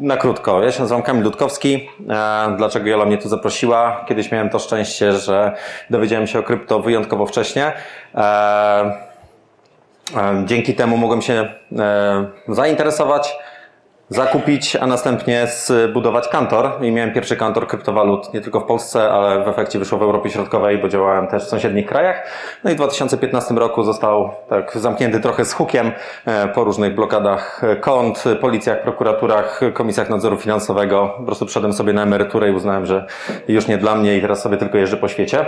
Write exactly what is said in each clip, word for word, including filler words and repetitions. Na krótko, ja się nazywam Kamil Ludkowski. Dlaczego Jola mnie tu zaprosiła? Kiedyś miałem to szczęście, że dowiedziałem się o krypto wyjątkowo wcześnie. Dzięki temu mogłem się zainteresować, zakupić, a następnie zbudować kantor. I miałem pierwszy kantor kryptowalut nie tylko w Polsce, ale w efekcie wyszło w Europie Środkowej, bo działałem też w sąsiednich krajach. No i w dwa tysiące piętnastym roku został tak zamknięty trochę z hukiem po różnych blokadach kont, policjach, prokuraturach, komisjach nadzoru finansowego. Po prostu przyszedłem sobie na emeryturę i uznałem, że już nie dla mnie i teraz sobie tylko jeżdżę po świecie.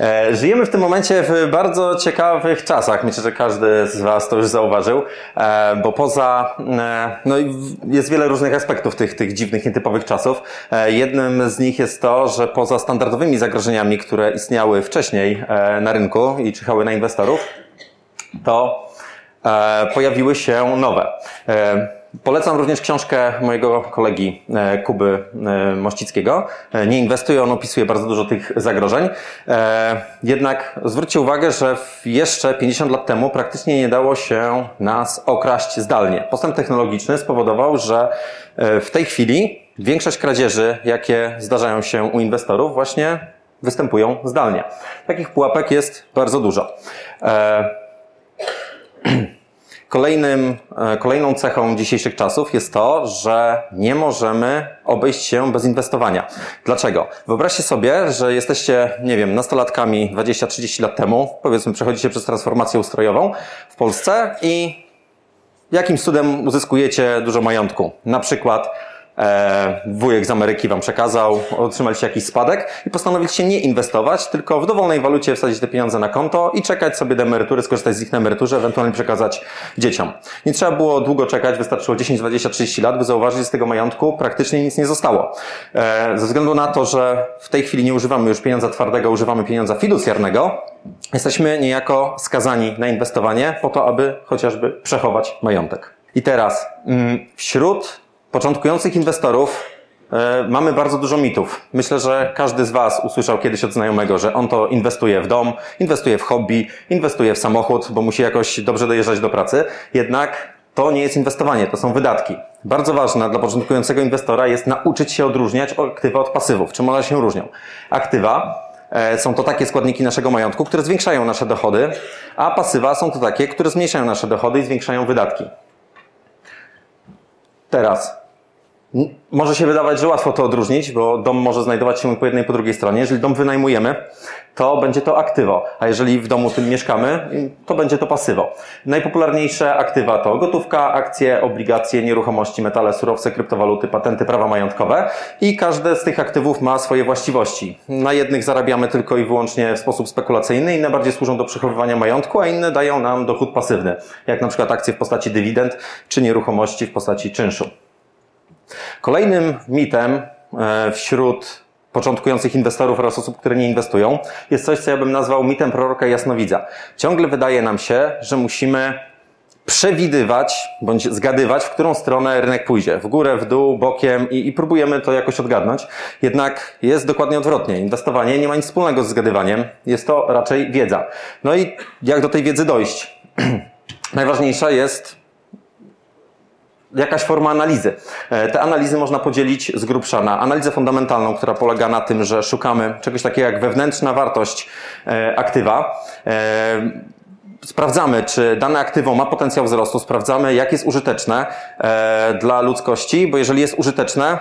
E, żyjemy w tym momencie w bardzo ciekawych czasach. Myślę, że każdy z Was to już zauważył, e, bo poza... E, no i w, Jest wiele różnych aspektów tych, tych dziwnych, nietypowych czasów. Jednym z nich jest to, że poza standardowymi zagrożeniami, które istniały wcześniej na rynku i czyhały na inwestorów, to pojawiły się nowe. Polecam również książkę mojego kolegi Kuby Mościckiego. Nie inwestuje, on opisuje bardzo dużo tych zagrożeń. Jednak zwróćcie uwagę, że jeszcze pięćdziesiąt lat temu praktycznie nie dało się nas okraść zdalnie. Postęp technologiczny spowodował, że w tej chwili większość kradzieży, jakie zdarzają się u inwestorów, właśnie występują zdalnie. Takich pułapek jest bardzo dużo. Kolejnym, kolejną cechą dzisiejszych czasów jest to, że nie możemy obejść się bez inwestowania. Dlaczego? Wyobraźcie sobie, że jesteście, nie wiem, nastolatkami dwadzieścia trzydzieści lat temu, powiedzmy, przechodzicie przez transformację ustrojową w Polsce i jakim cudem uzyskujecie dużo majątku. Na przykład e, wujek z Ameryki wam przekazał, otrzymaliście jakiś spadek i postanowiliście nie inwestować, tylko w dowolnej walucie wsadzić te pieniądze na konto i czekać sobie do emerytury, skorzystać z ich na emeryturze, ewentualnie przekazać dzieciom. Nie trzeba było długo czekać, wystarczyło dziesięć, dwadzieścia, trzydzieści lat, by zauważyć, że z tego majątku praktycznie nic nie zostało. E, ze względu na to, że w tej chwili nie używamy już pieniądza twardego, używamy pieniądza fiducjarnego, jesteśmy niejako skazani na inwestowanie po to, aby chociażby przechować majątek. I teraz wśród początkujących inwestorów yy, mamy bardzo dużo mitów. Myślę, że każdy z Was usłyszał kiedyś od znajomego, że on to inwestuje w dom, inwestuje w hobby, inwestuje w samochód, bo musi jakoś dobrze dojeżdżać do pracy. Jednak to nie jest inwestowanie, to są wydatki. Bardzo ważne dla początkującego inwestora jest nauczyć się odróżniać aktywa od pasywów. Czym one się różnią? Aktywa są to takie składniki naszego majątku, które zwiększają nasze dochody, a pasywa są to takie, które zmniejszają nasze dochody i zwiększają wydatki. Teraz, może się wydawać, że łatwo to odróżnić, bo dom może znajdować się po jednej i po drugiej stronie. Jeżeli dom wynajmujemy, to będzie to aktywo, a jeżeli w domu tym mieszkamy, to będzie to pasywo. Najpopularniejsze aktywa to gotówka, akcje, obligacje, nieruchomości, metale, surowce, kryptowaluty, patenty, prawa majątkowe i każde z tych aktywów ma swoje właściwości. Na jednych zarabiamy tylko i wyłącznie w sposób spekulacyjny, inne bardziej służą do przechowywania majątku, a inne dają nam dochód pasywny, jak na przykład akcje w postaci dywidend czy nieruchomości w postaci czynszu. Kolejnym mitem wśród początkujących inwestorów oraz osób, które nie inwestują, jest coś, co ja bym nazwał mitem proroka jasnowidza. Ciągle wydaje nam się, że musimy przewidywać bądź zgadywać, w którą stronę rynek pójdzie. W górę, w dół, bokiem i, i próbujemy to jakoś odgadnąć. Jednak jest dokładnie odwrotnie. Inwestowanie nie ma nic wspólnego z zgadywaniem. Jest to raczej wiedza. No i jak do tej wiedzy dojść? Najważniejsza jest jakaś forma analizy. Te analizy można podzielić z grubsza na analizę fundamentalną, która polega na tym, że szukamy czegoś takiego jak wewnętrzna wartość aktywa. Sprawdzamy, czy dane aktywo ma potencjał wzrostu, sprawdzamy, jak jest użyteczne dla ludzkości, bo jeżeli jest użyteczne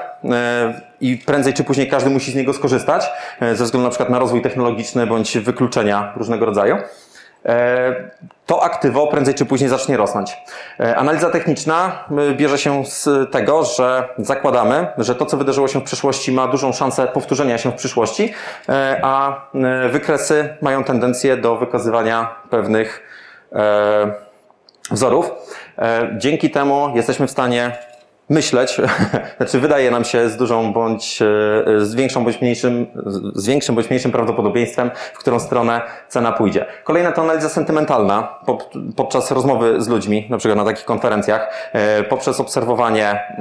i prędzej czy później każdy musi z niego skorzystać, ze względu na przykład na rozwój technologiczny bądź wykluczenia różnego rodzaju, to aktywo prędzej czy później zacznie rosnąć. Analiza techniczna bierze się z tego, że zakładamy, że to, co wydarzyło się w przeszłości, ma dużą szansę powtórzenia się w przyszłości, a wykresy mają tendencję do wykazywania pewnych wzorów. Dzięki temu jesteśmy w stanie myśleć, znaczy wydaje nam się z dużą bądź, z większą bądź mniejszym, z większym bądź mniejszym prawdopodobieństwem, w którą stronę cena pójdzie. Kolejna to analiza sentymentalna podczas rozmowy z ludźmi, na przykład na takich konferencjach, poprzez obserwowanie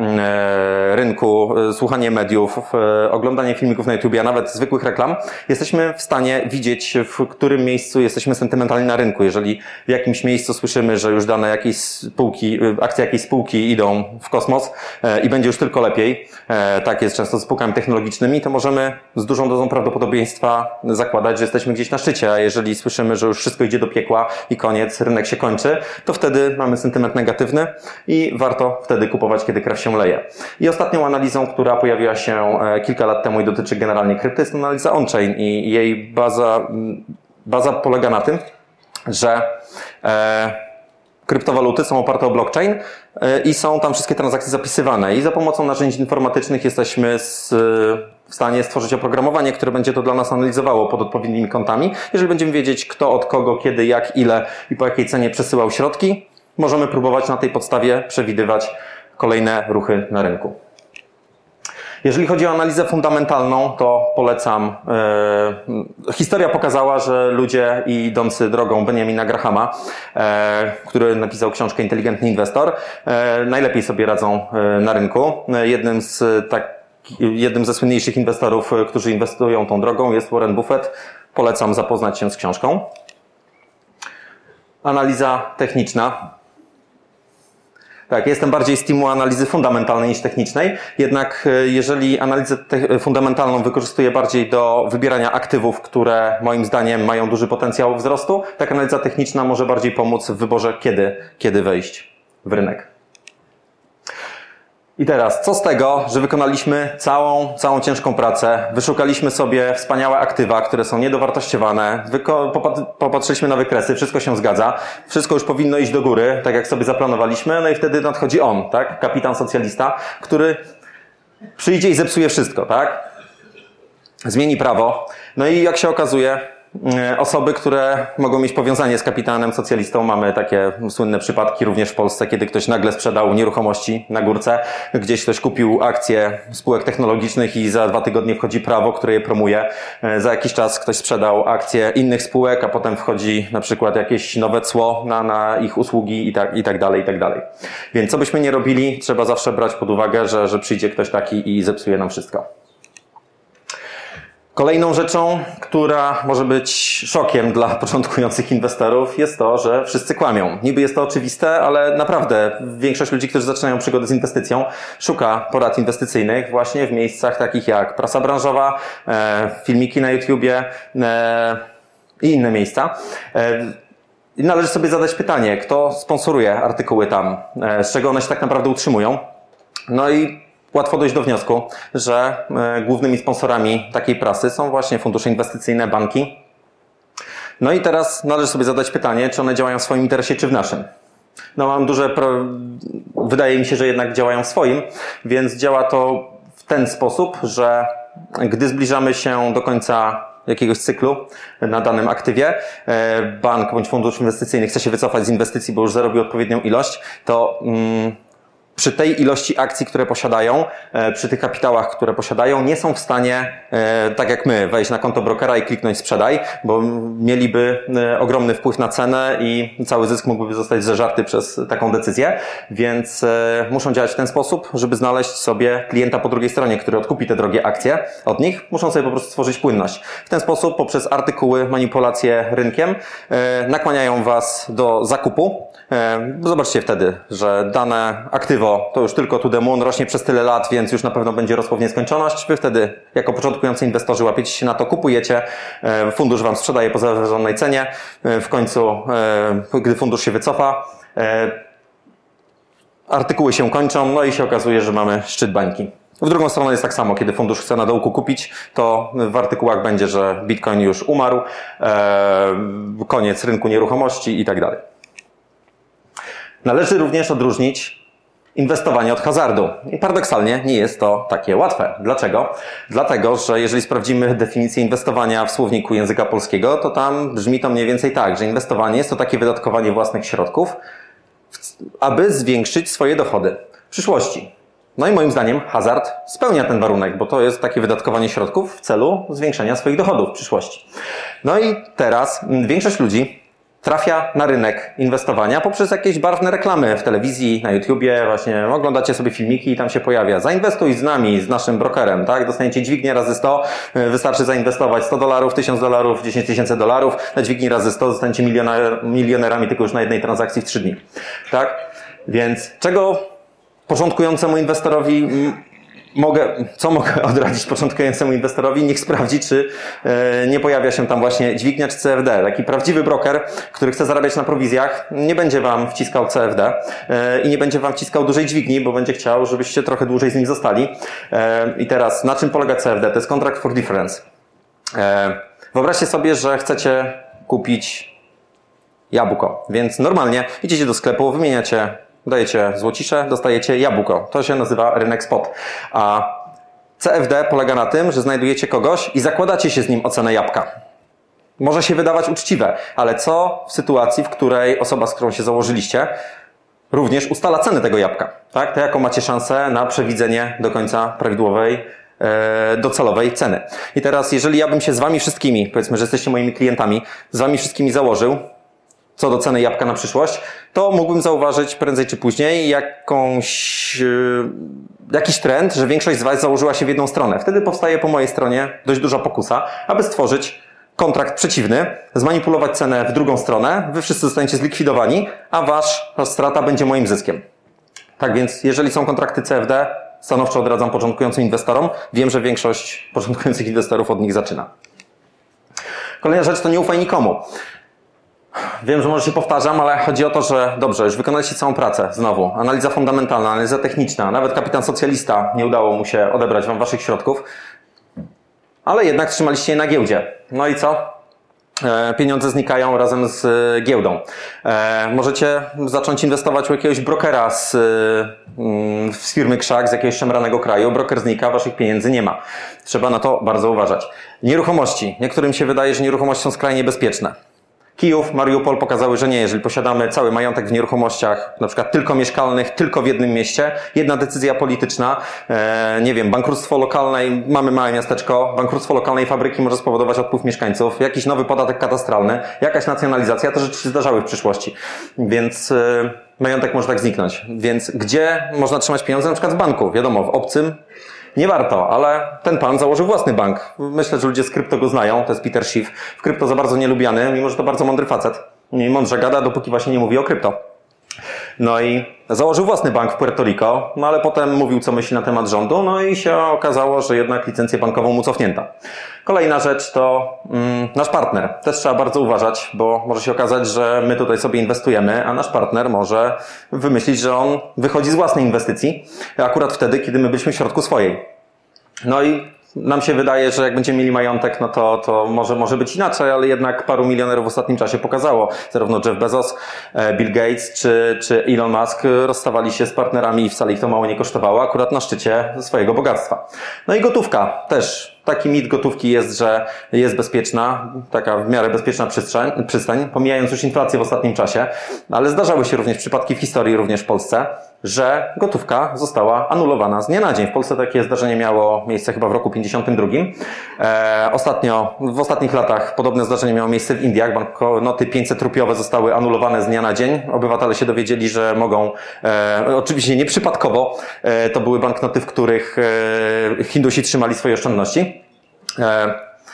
rynku, słuchanie mediów, oglądanie filmików na YouTube, a nawet zwykłych reklam. Jesteśmy w stanie widzieć, w którym miejscu jesteśmy sentymentalni na rynku. Jeżeli w jakimś miejscu słyszymy, że już dane jakieś spółki, akcje jakiejś spółki idą w kosmos, i będzie już tylko lepiej, tak jest często z spółkami technologicznymi, to możemy z dużą dozą prawdopodobieństwa zakładać, że jesteśmy gdzieś na szczycie, a jeżeli słyszymy, że już wszystko idzie do piekła i koniec, rynek się kończy, to wtedy mamy sentyment negatywny i warto wtedy kupować, kiedy krew się leje. I ostatnią analizą, która pojawiła się kilka lat temu i dotyczy generalnie krypty, jest analiza on-chain i jej baza, baza polega na tym, że e, kryptowaluty są oparte o blockchain i są tam wszystkie transakcje zapisywane i za pomocą narzędzi informatycznych jesteśmy z, w stanie stworzyć oprogramowanie, które będzie to dla nas analizowało pod odpowiednimi kontami. Jeżeli będziemy wiedzieć, kto od kogo, kiedy, jak, ile i po jakiej cenie przesyłał środki, możemy próbować na tej podstawie przewidywać kolejne ruchy na rynku. Jeżeli chodzi o analizę fundamentalną, to polecam. Yy, historia pokazała, że ludzie idący drogą Benjamina Grahama, yy, który napisał książkę Inteligentny Inwestor, yy, najlepiej sobie radzą yy, na rynku. Yy, jednym z tak, jednym ze słynniejszych inwestorów, yy, którzy inwestują tą drogą, jest Warren Buffett. Polecam zapoznać się z książką. Analiza techniczna. Tak, jestem bardziej z teamu analizy fundamentalnej niż technicznej, jednak jeżeli analizę fundamentalną wykorzystuję bardziej do wybierania aktywów, które moim zdaniem mają duży potencjał wzrostu, tak analiza techniczna może bardziej pomóc w wyborze, kiedy, kiedy wejść w rynek. I teraz, co z tego, że wykonaliśmy całą, całą ciężką pracę, wyszukaliśmy sobie wspaniałe aktywa, które są niedowartościowane, wyko- popatrzyliśmy na wykresy, wszystko się zgadza, wszystko już powinno iść do góry, tak jak sobie zaplanowaliśmy, no i wtedy nadchodzi on, tak, kapitan socjalista, który przyjdzie i zepsuje wszystko, tak, zmieni prawo, no i jak się okazuje, osoby, które mogą mieć powiązanie z kapitanem socjalistą. Mamy takie słynne przypadki również w Polsce, kiedy ktoś nagle sprzedał nieruchomości na górce. Gdzieś ktoś kupił akcje spółek technologicznych i za dwa tygodnie wchodzi prawo, które je promuje. Za jakiś czas ktoś sprzedał akcje innych spółek, a potem wchodzi na przykład jakieś nowe cło na, na ich usługi i tak, i tak dalej, i tak dalej. Więc co byśmy nie robili, trzeba zawsze brać pod uwagę, że, że przyjdzie ktoś taki i zepsuje nam wszystko. Kolejną rzeczą, która może być szokiem dla początkujących inwestorów, jest to, że wszyscy kłamią. Niby jest to oczywiste, ale naprawdę większość ludzi, którzy zaczynają przygodę z inwestycją, szuka porad inwestycyjnych właśnie w miejscach takich jak prasa branżowa, filmiki na YouTubie i inne miejsca. I należy sobie zadać pytanie, kto sponsoruje artykuły tam, z czego one się tak naprawdę utrzymują. No i łatwo dojść do wniosku, że głównymi sponsorami takiej prasy są właśnie fundusze inwestycyjne, banki. No i teraz należy sobie zadać pytanie, czy one działają w swoim interesie, czy w naszym. No mam duże... Pro... Wydaje mi się, że jednak działają w swoim, więc działa to w ten sposób, że gdy zbliżamy się do końca jakiegoś cyklu na danym aktywie, bank bądź fundusz inwestycyjny chce się wycofać z inwestycji, bo już zarobił odpowiednią ilość, to... Mm, przy tej ilości akcji, które posiadają, przy tych kapitałach, które posiadają, nie są w stanie, tak jak my, wejść na konto brokera i kliknąć sprzedaj, bo mieliby ogromny wpływ na cenę i cały zysk mógłby zostać zeżarty przez taką decyzję, więc muszą działać w ten sposób, żeby znaleźć sobie klienta po drugiej stronie, który odkupi te drogie akcje od nich, muszą sobie po prostu stworzyć płynność. W ten sposób poprzez artykuły, manipulacje rynkiem nakłaniają Was do zakupu. Zobaczcie wtedy, że dane aktywo to już tylko to the moon, rośnie przez tyle lat, więc już na pewno będzie rosło w nieskończoność. Wy wtedy jako początkujący inwestorzy łapiecie się na to, kupujecie, fundusz Wam sprzedaje po zawyżonej cenie, w końcu gdy fundusz się wycofa, artykuły się kończą, no i się okazuje, że mamy szczyt bańki. W drugą stronę jest tak samo, kiedy fundusz chce na dołku kupić, to w artykułach będzie, że Bitcoin już umarł, koniec rynku nieruchomości i tak dalej. Należy również odróżnić inwestowanie od hazardu. I paradoksalnie nie jest to takie łatwe. Dlaczego? Dlatego, że jeżeli sprawdzimy definicję inwestowania w słowniku języka polskiego, to tam brzmi to mniej więcej tak, że inwestowanie jest to takie wydatkowanie własnych środków, aby zwiększyć swoje dochody w przyszłości. No i moim zdaniem hazard spełnia ten warunek, bo to jest takie wydatkowanie środków w celu zwiększenia swoich dochodów w przyszłości. No i teraz większość ludzi trafia na rynek inwestowania poprzez jakieś barwne reklamy w telewizji, na YouTubie, właśnie oglądacie sobie filmiki i tam się pojawia. Zainwestuj z nami, z naszym brokerem, tak? Dostaniecie dźwignię razy sto, wystarczy zainwestować sto dolarów, tysiąc dolarów, dziesięć tysięcy dolarów, na dźwignię razy sto zostaniecie milioner- milionerami tylko już na jednej transakcji w trzy dni, tak? Więc czego początkującemu inwestorowi mogę, co mogę odradzić początkującemu inwestorowi? Niech sprawdzi, czy nie pojawia się tam właśnie dźwignia czy C F D. Taki prawdziwy broker, który chce zarabiać na prowizjach, nie będzie wam wciskał C F D i nie będzie wam wciskał dużej dźwigni, bo będzie chciał, żebyście trochę dłużej z nim zostali. I teraz, na czym polega C F D? To jest contract for difference. Wyobraźcie sobie, że chcecie kupić jabłko, więc normalnie idziecie do sklepu, wymieniacie, dajecie złocisze, dostajecie jabłko. To się nazywa rynek spot. A C F D polega na tym, że znajdujecie kogoś i zakładacie się z nim o cenę jabłka. Może się wydawać uczciwe, ale co w sytuacji, w której osoba, z którą się założyliście, również ustala cenę tego jabłka? Tak? To jaką macie szansę na przewidzenie do końca prawidłowej, docelowej ceny. I teraz, jeżeli ja bym się z wami wszystkimi, powiedzmy, że jesteście moimi klientami, z wami wszystkimi założył co do ceny jabłka na przyszłość, to mógłbym zauważyć prędzej czy później jakąś, yy, jakiś trend, że większość z was założyła się w jedną stronę. Wtedy powstaje po mojej stronie dość duża pokusa, aby stworzyć kontrakt przeciwny, zmanipulować cenę w drugą stronę, wy wszyscy zostaniecie zlikwidowani, a wasza strata będzie moim zyskiem. Tak więc, jeżeli są kontrakty C F D, stanowczo odradzam początkującym inwestorom. Wiem, że większość początkujących inwestorów od nich zaczyna. Kolejna rzecz to nie ufaj nikomu. Wiem, że może się powtarzam, ale chodzi o to, że dobrze, już wykonaliście całą pracę znowu. Analiza fundamentalna, analiza techniczna, nawet kapitan socjalista nie udało mu się odebrać wam waszych środków, ale jednak trzymaliście je na giełdzie. No i co? E, pieniądze znikają razem z e, giełdą. E, możecie zacząć inwestować u jakiegoś brokera z, e, z firmy Krzak, z jakiegoś szemranego kraju. Broker znika, waszych pieniędzy nie ma. Trzeba na to bardzo uważać. Nieruchomości. Niektórym się wydaje, że nieruchomości są skrajnie bezpieczne. Kijów, Mariupol pokazały, że nie. Jeżeli posiadamy cały majątek w nieruchomościach, na przykład tylko mieszkalnych, tylko w jednym mieście, jedna decyzja polityczna, e, nie wiem, bankructwo lokalnej, mamy małe miasteczko, bankructwo lokalnej fabryki może spowodować odpływ mieszkańców, jakiś nowy podatek katastralny, jakaś nacjonalizacja, te rzeczy się zdarzały w przyszłości, więc e, majątek może tak zniknąć. Więc gdzie można trzymać pieniądze? Na przykład w banku, wiadomo, w obcym nie warto, ale ten pan założył własny bank. Myślę, że ludzie z krypto go znają, to jest Peter Schiff. W krypto za bardzo nielubiany, mimo że to bardzo mądry facet. I mądrze gada, dopóki właśnie nie mówi o krypto. No i założył własny bank w Puerto Rico, no ale potem mówił, co myśli na temat rządu, no i się okazało, że jednak licencję bankową mu cofnięta. Kolejna rzecz to mm, nasz partner. Też trzeba bardzo uważać, bo może się okazać, że my tutaj sobie inwestujemy, a nasz partner może wymyślić, że on wychodzi z własnej inwestycji, akurat wtedy, kiedy my byliśmy w środku swojej. No i nam się wydaje, że jak będziemy mieli majątek, no to, to może, może być inaczej, ale jednak paru milionerów w ostatnim czasie pokazało. Zarówno Jeff Bezos, Bill Gates czy, czy Elon Musk rozstawali się z partnerami i wcale ich to mało nie kosztowało, akurat na szczycie swojego bogactwa. No i gotówka też. Taki mit gotówki jest, że jest bezpieczna, taka w miarę bezpieczna przystań, przystań, pomijając już inflację w ostatnim czasie, ale zdarzały się również przypadki w historii, również w Polsce, że gotówka została anulowana z dnia na dzień. W Polsce takie zdarzenie miało miejsce chyba w roku pięćdziesiątym drugim. E, ostatnio, w ostatnich latach podobne zdarzenie miało miejsce w Indiach. Banknoty pięćset rupiowe zostały anulowane z dnia na dzień. Obywatele się dowiedzieli, że mogą, e, oczywiście nieprzypadkowo, e, to były banknoty, w których e, Hindusi trzymali swoje oszczędności.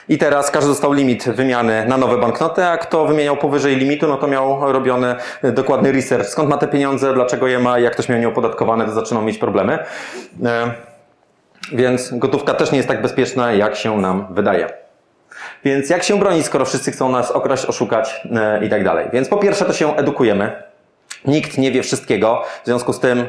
I teraz każdy dostał limit wymiany na nowe banknoty, a kto wymieniał powyżej limitu, no to miał robiony dokładny research. Skąd ma te pieniądze, dlaczego je ma, jak ktoś miał nieopodatkowane, to zaczynał mieć problemy. Więc gotówka też nie jest tak bezpieczna, jak się nam wydaje. Więc jak się bronić, skoro wszyscy chcą nas okraść, oszukać i tak dalej. Więc po pierwsze to się edukujemy. Nikt nie wie wszystkiego, w związku z tym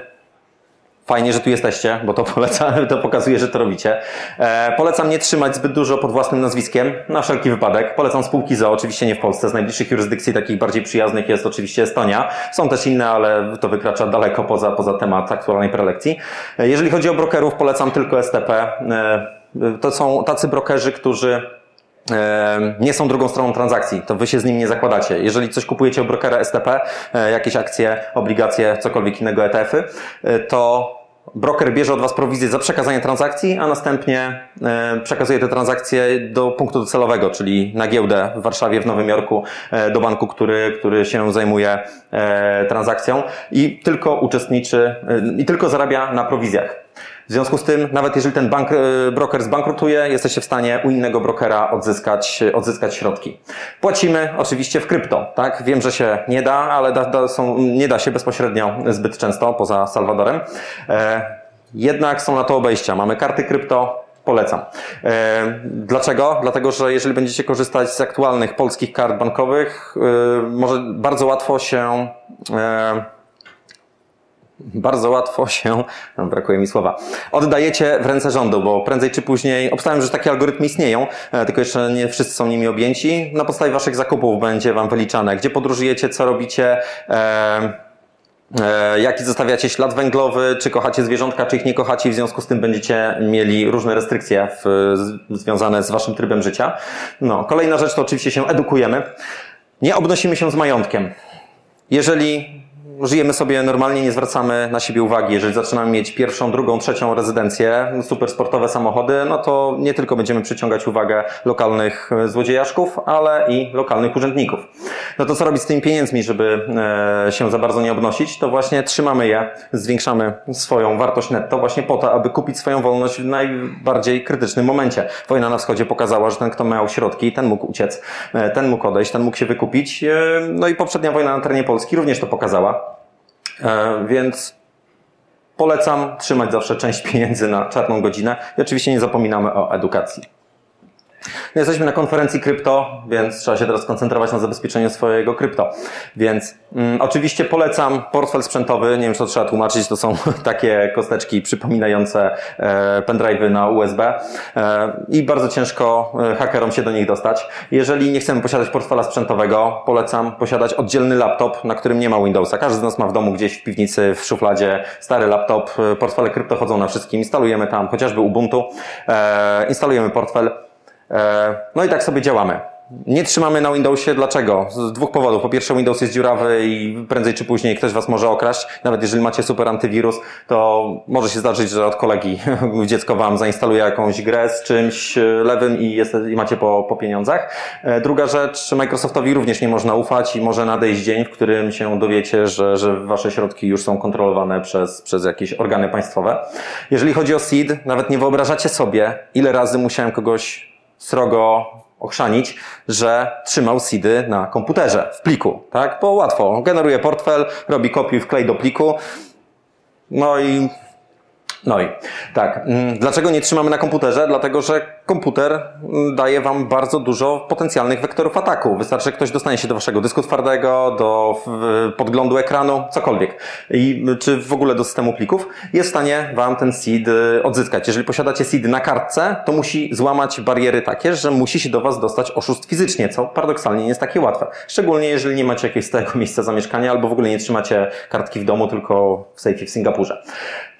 fajnie, że tu jesteście, bo to polecam, to pokazuje, że to robicie. E, polecam nie trzymać zbyt dużo pod własnym nazwiskiem, na wszelki wypadek. Polecam spółki z o o, oczywiście nie w Polsce. Z najbliższych jurysdykcji takich bardziej przyjaznych jest oczywiście Estonia. Są też inne, ale to wykracza daleko poza, poza temat aktualnej prelekcji. E, jeżeli chodzi o brokerów, polecam tylko S T P. E, to są tacy brokerzy, którzy nie są drugą stroną transakcji, to wy się z nim nie zakładacie. Jeżeli coś kupujecie u brokera S T P, jakieś akcje, obligacje, cokolwiek innego, E T F-y, to broker bierze od was prowizję za przekazanie transakcji, a następnie przekazuje te transakcje do punktu docelowego, czyli na giełdę w Warszawie, w Nowym Jorku, do banku, który, który się zajmuje transakcją i tylko uczestniczy, i tylko zarabia na prowizjach. W związku z tym, nawet jeżeli ten bank, broker zbankrutuje, jesteście w stanie u innego brokera odzyskać, odzyskać środki. Płacimy oczywiście w krypto, tak? Wiem, że się nie da, ale da, da są, nie da się bezpośrednio zbyt często poza Salwadorem. E, jednak są na to obejścia. Mamy karty krypto. Polecam. Dlaczego? Dlatego, że jeżeli będziecie korzystać z aktualnych polskich kart bankowych, może bardzo łatwo się, bardzo łatwo się, no brakuje mi słowa, oddajecie w ręce rządu, bo prędzej czy później, obstawiam, że takie algorytmy istnieją, tylko jeszcze nie wszyscy są nimi objęci. Na podstawie waszych zakupów będzie wam wyliczane, gdzie podróżujecie, co robicie, jaki zostawiacie ślad węglowy, czy kochacie zwierzątka, czy ich nie kochacie, i w związku z tym będziecie mieli różne restrykcje w, związane z waszym trybem życia. No, kolejna rzecz to oczywiście się edukujemy. Nie obnosimy się z majątkiem. Jeżeli żyjemy sobie normalnie, nie zwracamy na siebie uwagi. Jeżeli zaczynamy mieć pierwszą, drugą, trzecią rezydencję, super sportowe samochody, no to nie tylko będziemy przyciągać uwagę lokalnych złodziejaszków, ale i lokalnych urzędników. No to co robić z tymi pieniędzmi, żeby się za bardzo nie obnosić? To właśnie trzymamy je, zwiększamy swoją wartość netto właśnie po to, aby kupić swoją wolność w najbardziej krytycznym momencie. Wojna na wschodzie pokazała, że ten, kto miał środki, ten mógł uciec, ten mógł odejść, ten mógł się wykupić. No i poprzednia wojna na terenie Polski również to pokazała. Więc polecam trzymać zawsze część pieniędzy na czarną godzinę i oczywiście nie zapominamy o edukacji. No, jesteśmy na konferencji krypto, więc trzeba się teraz koncentrować na zabezpieczeniu swojego krypto. Więc mm, oczywiście polecam portfel sprzętowy, nie wiem, czy to trzeba tłumaczyć, to są takie kosteczki przypominające e, pendrive'y na U S B e, i bardzo ciężko e, hakerom się do nich dostać. Jeżeli nie chcemy posiadać portfela sprzętowego, polecam posiadać oddzielny laptop, na którym nie ma Windowsa. Każdy z nas ma w domu gdzieś w piwnicy, w szufladzie stary laptop, portfele krypto chodzą na wszystkim, instalujemy tam chociażby Ubuntu, e, instalujemy portfel. No i tak sobie działamy. Nie trzymamy na Windowsie. Dlaczego? Z dwóch powodów. Po pierwsze, Windows jest dziurawy i prędzej czy później ktoś was może okraść. Nawet jeżeli macie super antywirus, to może się zdarzyć, że od kolegi dziecko wam zainstaluje jakąś grę z czymś lewym i, jest, i macie po, po pieniądzach. Druga rzecz, Microsoftowi również nie można ufać i może nadejść dzień, w którym się dowiecie, że, że wasze środki już są kontrolowane przez, przez jakieś organy państwowe. Jeżeli chodzi o seed, nawet nie wyobrażacie sobie, ile razy musiałem kogoś srogo ochrzanić, że trzymał seedy na komputerze, w pliku, tak? Bo łatwo, generuje portfel, robi kopiuj, wklej do pliku. No i, no i, tak. Dlaczego nie trzymamy na komputerze? Dlatego, że komputer daje wam bardzo dużo potencjalnych wektorów ataku. Wystarczy, że ktoś dostanie się do waszego dysku twardego, do podglądu ekranu, cokolwiek. I czy w ogóle do systemu plików jest w stanie wam ten seed odzyskać. Jeżeli posiadacie seed na kartce, to musi złamać bariery takie, że musi się do was dostać oszust fizycznie, co paradoksalnie nie jest takie łatwe. Szczególnie jeżeli nie macie jakiegoś stałego miejsca zamieszkania albo w ogóle nie trzymacie kartki w domu, tylko w sejfie w Singapurze.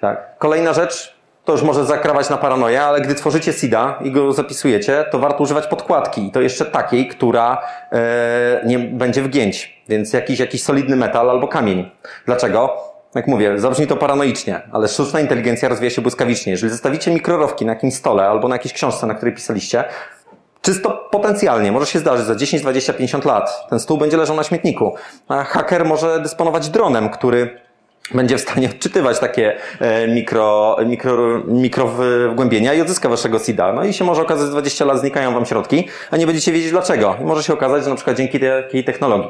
Tak. Kolejna rzecz. To już może zakrawać na paranoję, ale gdy tworzycie seeda i go zapisujecie, to warto używać podkładki. I to jeszcze takiej, która e, nie będzie wgięć. Więc jakiś, jakiś solidny metal albo kamień. Dlaczego? Jak mówię, zabrzmi to paranoicznie, ale sztuczna inteligencja rozwija się błyskawicznie. Jeżeli zostawicie mikrorowki na jakimś stole albo na jakiejś książce, na której pisaliście, czysto potencjalnie może się zdarzyć za dziesięć, dwadzieścia, pięćdziesiąt lat. Ten stół będzie leżał na śmietniku. A haker może dysponować dronem, który będzie w stanie odczytywać takie mikro, mikro, mikro wgłębienia i odzyska waszego seeda. No i się może okazać, że dwadzieścia lat znikają wam środki, a nie będziecie wiedzieć dlaczego. I może się okazać, że na przykład dzięki takiej technologii.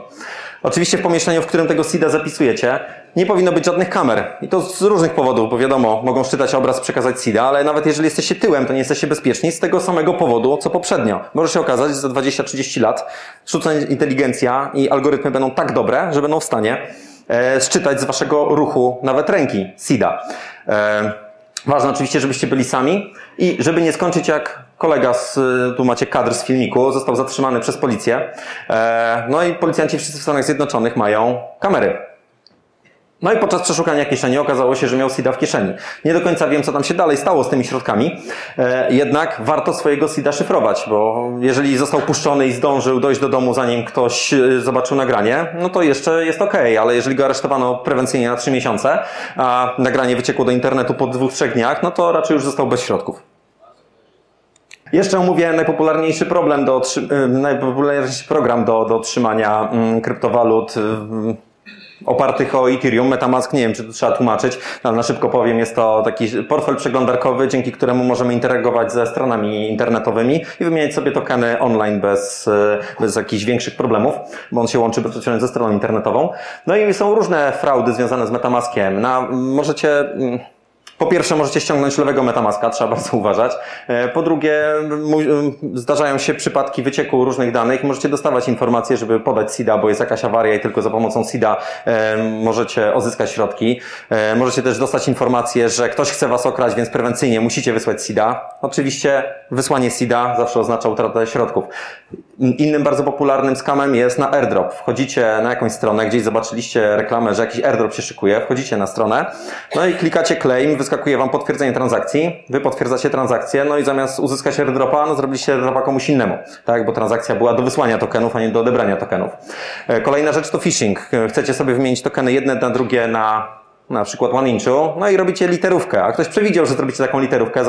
Oczywiście w pomieszczeniu, w którym tego seeda zapisujecie, nie powinno być żadnych kamer. I to z różnych powodów, bo wiadomo, mogą szczytać obraz, przekazać seeda, ale nawet jeżeli jesteście tyłem, to nie jesteście bezpieczni z tego samego powodu, co poprzednio. Może się okazać, że za dwadzieścia, trzydzieści lat sztuczna inteligencja i algorytmy będą tak dobre, że będą w stanie zczytać z waszego ruchu, nawet ręki, seeda. E, ważne oczywiście, żebyście byli sami i żeby nie skończyć jak kolega, z, tu macie kadr z filmiku, został zatrzymany przez policję. E, no i policjanci wszyscy w Stanach Zjednoczonych mają kamery. No i podczas przeszukania kieszeni okazało się, że miał seeda w kieszeni. Nie do końca wiem, co tam się dalej stało z tymi środkami, e, jednak warto swojego seeda szyfrować, bo jeżeli został puszczony i zdążył dojść do domu, zanim ktoś zobaczył nagranie, no to jeszcze jest okej, ale jeżeli go aresztowano prewencyjnie na trzy miesiące, a nagranie wyciekło do internetu po dwóch, trzech dniach, no to raczej już został bez środków. Jeszcze omówię najpopularniejszy problem do, najpopularniejszy program do, do trzymania mm, kryptowalut. Mm, opartych o Ethereum. MetaMask, nie wiem, czy to trzeba tłumaczyć, ale na szybko powiem, jest to taki portfel przeglądarkowy, dzięki któremu możemy interagować ze stronami internetowymi i wymieniać sobie tokeny online bez, bez jakichś większych problemów, bo on się łączy bezpośrednio ze stroną internetową. No i są różne fraudy związane z MetaMaskiem. Na, możecie... Po pierwsze, możecie ściągnąć lewego MetaMaska, trzeba bardzo uważać. Po drugie, zdarzają się przypadki wycieku różnych danych. Możecie dostawać informacje, żeby podać SIDA, bo jest jakaś awaria i tylko za pomocą SIDA możecie odzyskać środki. Możecie też dostać informację, że ktoś chce was okraść, więc prewencyjnie musicie wysłać SIDA. Oczywiście wysłanie SIDA zawsze oznacza utratę środków. Innym bardzo popularnym skamem jest na airdrop. Wchodzicie na jakąś stronę, gdzieś zobaczyliście reklamę, że jakiś airdrop się szykuje, wchodzicie na stronę, no i klikacie claim, wyskakuje wam potwierdzenie transakcji, wy potwierdzacie transakcję, no i zamiast uzyskać airdropa, no zrobiliście airdropa komuś innemu, tak, bo transakcja była do wysłania tokenów, a nie do odebrania tokenów. Kolejna rzecz to phishing. Chcecie sobie wymienić tokeny jedne na drugie na na przykład one inchu, no i robicie literówkę, a ktoś przewidział, że zrobicie taką literówkę,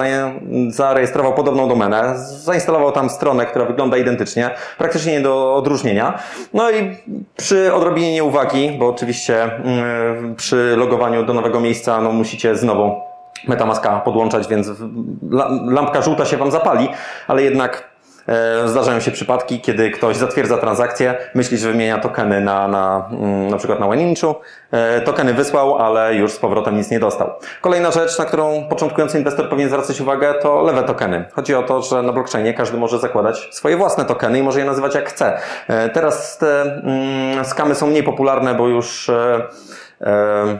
zarejestrował podobną domenę, zainstalował tam stronę, która wygląda identycznie, praktycznie nie do odróżnienia, no i przy odrobinie nieuwagi, bo oczywiście yy, przy logowaniu do nowego miejsca no musicie znowu MetaMaska podłączać, więc lampka żółta się wam zapali, ale jednak zdarzają się przypadki, kiedy ktoś zatwierdza transakcję, myśli, że wymienia tokeny na, na, na przykład na OneInchu, tokeny wysłał, ale już z powrotem nic nie dostał. Kolejna rzecz, na którą początkujący inwestor powinien zwracać uwagę, to lewe tokeny. Chodzi o to, że na blockchainie każdy może zakładać swoje własne tokeny i może je nazywać jak chce. Teraz te mm, skamy są mniej popularne, bo już yy, yy,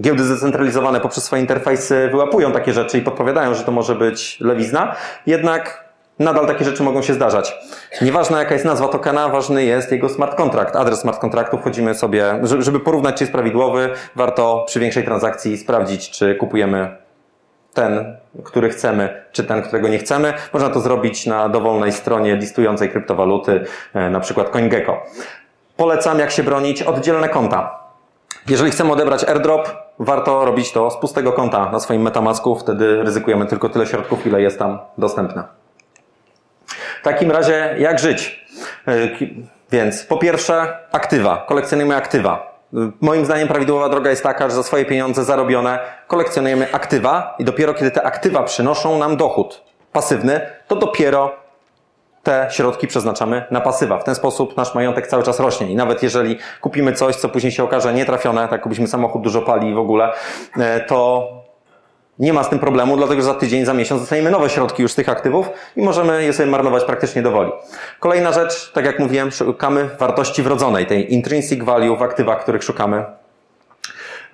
giełdy zdecentralizowane poprzez swoje interfejsy wyłapują takie rzeczy i podpowiadają, że to może być lewizna, jednak nadal takie rzeczy mogą się zdarzać. Nieważne jaka jest nazwa tokena, ważny jest jego smart contract. Adres smart kontraktu wchodzimy sobie, żeby porównać czy jest prawidłowy, warto przy większej transakcji sprawdzić, czy kupujemy ten, który chcemy, czy ten, którego nie chcemy. Można to zrobić na dowolnej stronie listującej kryptowaluty, na przykład CoinGecko. Polecam, jak się bronić, oddzielne konta. Jeżeli chcemy odebrać airdrop, warto robić to z pustego konta na swoim MetaMasku, wtedy ryzykujemy tylko tyle środków, ile jest tam dostępne. W takim razie jak żyć? Więc po pierwsze aktywa, kolekcjonujemy aktywa. Moim zdaniem prawidłowa droga jest taka, że za swoje pieniądze zarobione kolekcjonujemy aktywa i dopiero kiedy te aktywa przynoszą nam dochód pasywny, to dopiero te środki przeznaczamy na pasywa. W ten sposób nasz majątek cały czas rośnie i nawet jeżeli kupimy coś, co później się okaże nietrafione, tak jakbyśmy samochód dużo pali i w ogóle, to nie ma z tym problemu, dlatego że za tydzień, za miesiąc dostaniemy nowe środki już z tych aktywów i możemy je sobie marnować praktycznie do woli. Kolejna rzecz, tak jak mówiłem, szukamy wartości wrodzonej, tej intrinsic value w aktywach, których szukamy.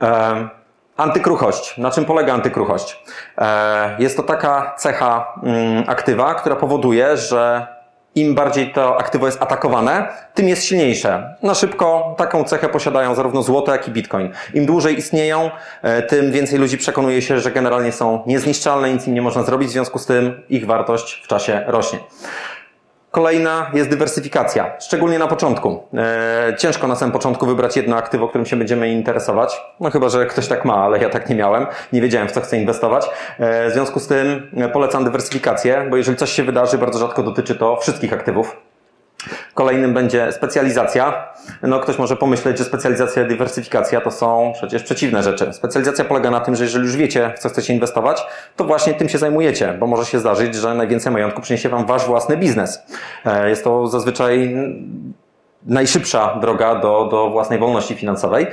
E, antykruchość. Na czym polega antykruchość? E, jest to taka cecha m, aktywa, która powoduje, że im bardziej to aktywo jest atakowane, tym jest silniejsze. Na szybko taką cechę posiadają zarówno złoto, jak i bitcoin. Im dłużej istnieją, tym więcej ludzi przekonuje się, że generalnie są niezniszczalne, nic im nie można zrobić, w związku z tym ich wartość w czasie rośnie. Kolejna jest dywersyfikacja, szczególnie na początku. Ciężko na samym początku wybrać jedno aktywo, którym się będziemy interesować. No chyba, że ktoś tak ma, ale ja tak nie miałem. Nie wiedziałem, w co chcę inwestować. W związku z tym polecam dywersyfikację, bo jeżeli coś się wydarzy, bardzo rzadko dotyczy to wszystkich aktywów. Kolejnym będzie specjalizacja. No ktoś może pomyśleć, że specjalizacja i dywersyfikacja to są przecież przeciwne rzeczy. Specjalizacja polega na tym, że jeżeli już wiecie, w co chcecie inwestować, to właśnie tym się zajmujecie, bo może się zdarzyć, że najwięcej majątku przyniesie wam wasz własny biznes. Jest to zazwyczaj najszybsza droga do, do własnej wolności finansowej,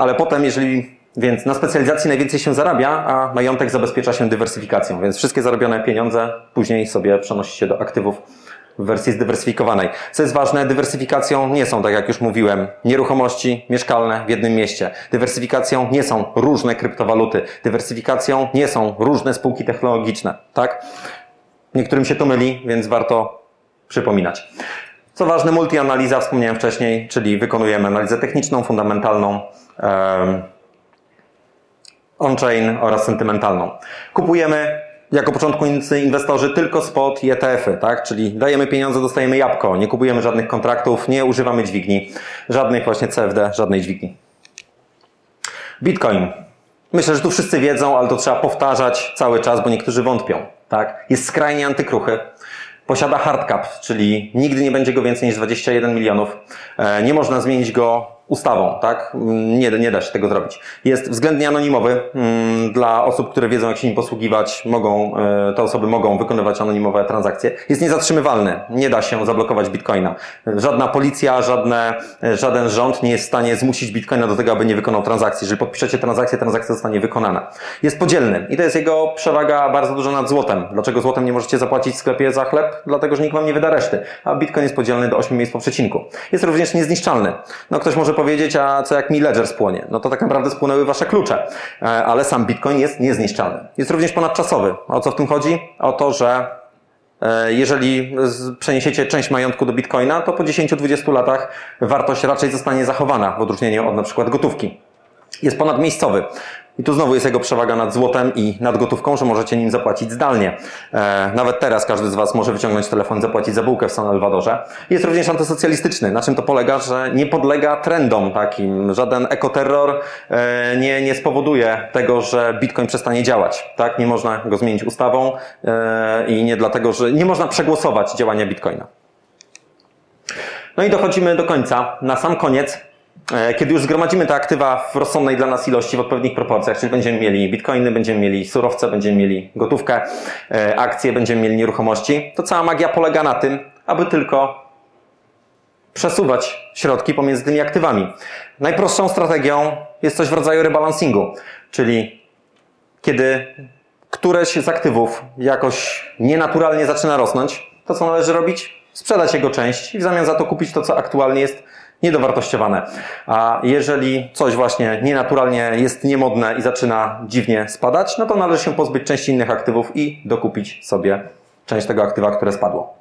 ale potem, jeżeli Więc na specjalizacji najwięcej się zarabia, a majątek zabezpiecza się dywersyfikacją, więc wszystkie zarobione pieniądze później sobie przenosi się do aktywów w wersji zdywersyfikowanej. Co jest ważne, dywersyfikacją nie są, tak jak już mówiłem, nieruchomości mieszkalne w jednym mieście. Dywersyfikacją nie są różne kryptowaluty. Dywersyfikacją nie są różne spółki technologiczne, tak? Niektórym się to myli, więc warto przypominać. Co ważne, multianaliza, wspomniałem wcześniej, czyli wykonujemy analizę techniczną, fundamentalną, um, on-chain oraz sentymentalną. Kupujemy jako początkujący inwestorzy tylko spot i E T F-y, tak? Czyli dajemy pieniądze, dostajemy jabłko, nie kupujemy żadnych kontraktów, nie używamy dźwigni, żadnych właśnie C F D, żadnej dźwigni. Bitcoin. Myślę, że tu wszyscy wiedzą, ale to trzeba powtarzać cały czas, bo niektórzy wątpią, tak? Jest skrajnie antykruchy. Posiada hard cap, czyli nigdy nie będzie go więcej niż dwadzieścia jeden milionów. Nie można zmienić go ustawą, tak? Nie, nie da się tego zrobić. Jest względnie anonimowy dla osób, które wiedzą, jak się nim posługiwać. Mogą, te osoby mogą wykonywać anonimowe transakcje. Jest niezatrzymywalny. Nie da się zablokować Bitcoina. Żadna policja, żadne, żaden rząd nie jest w stanie zmusić Bitcoina do tego, aby nie wykonał transakcji. Jeżeli podpiszecie transakcję, transakcja zostanie wykonana. Jest podzielny i to jest jego przewaga bardzo duża nad złotem. Dlaczego złotem nie możecie zapłacić w sklepie za chleb? Dlatego, że nikt wam nie wyda reszty. A Bitcoin jest podzielny do ośmiu miejsc po przecinku. Jest również niezniszczalny. No, ktoś może powiedzieć, a co jak mi ledger spłonie? No to tak naprawdę spłonęły wasze klucze. Ale sam Bitcoin jest niezniszczalny. Jest również ponadczasowy. O co w tym chodzi? O to, że jeżeli przeniesiecie część majątku do Bitcoina, to po dziesięciu do dwudziestu latach wartość raczej zostanie zachowana, w odróżnieniu od na przykład gotówki. Jest ponadmiejscowy. I tu znowu jest jego przewaga nad złotem i nad gotówką, że możecie nim zapłacić zdalnie. E, nawet teraz każdy z Was może wyciągnąć telefon i zapłacić za bułkę w Salwadorze. Jest również antysocjalistyczny. Na czym to polega? Że nie podlega trendom takim. Żaden ekoterror e, nie, nie spowoduje tego, że Bitcoin przestanie działać. Tak? Nie można go zmienić ustawą e, i nie dlatego, że nie można przegłosować działania Bitcoina. No i dochodzimy do końca. Na sam koniec, kiedy już zgromadzimy te aktywa w rozsądnej dla nas ilości, w odpowiednich proporcjach, czyli będziemy mieli bitcoiny, będziemy mieli surowce, będziemy mieli gotówkę, akcje, będziemy mieli nieruchomości, to cała magia polega na tym, aby tylko przesuwać środki pomiędzy tymi aktywami. Najprostszą strategią jest coś w rodzaju rebalancingu, czyli kiedy któreś z aktywów jakoś nienaturalnie zaczyna rosnąć, to co należy robić? Sprzedać jego część i w zamian za to kupić to, co aktualnie jest niedowartościowane. A jeżeli coś właśnie nienaturalnie jest niemodne i zaczyna dziwnie spadać, no to należy się pozbyć części innych aktywów i dokupić sobie część tego aktywa, które spadło.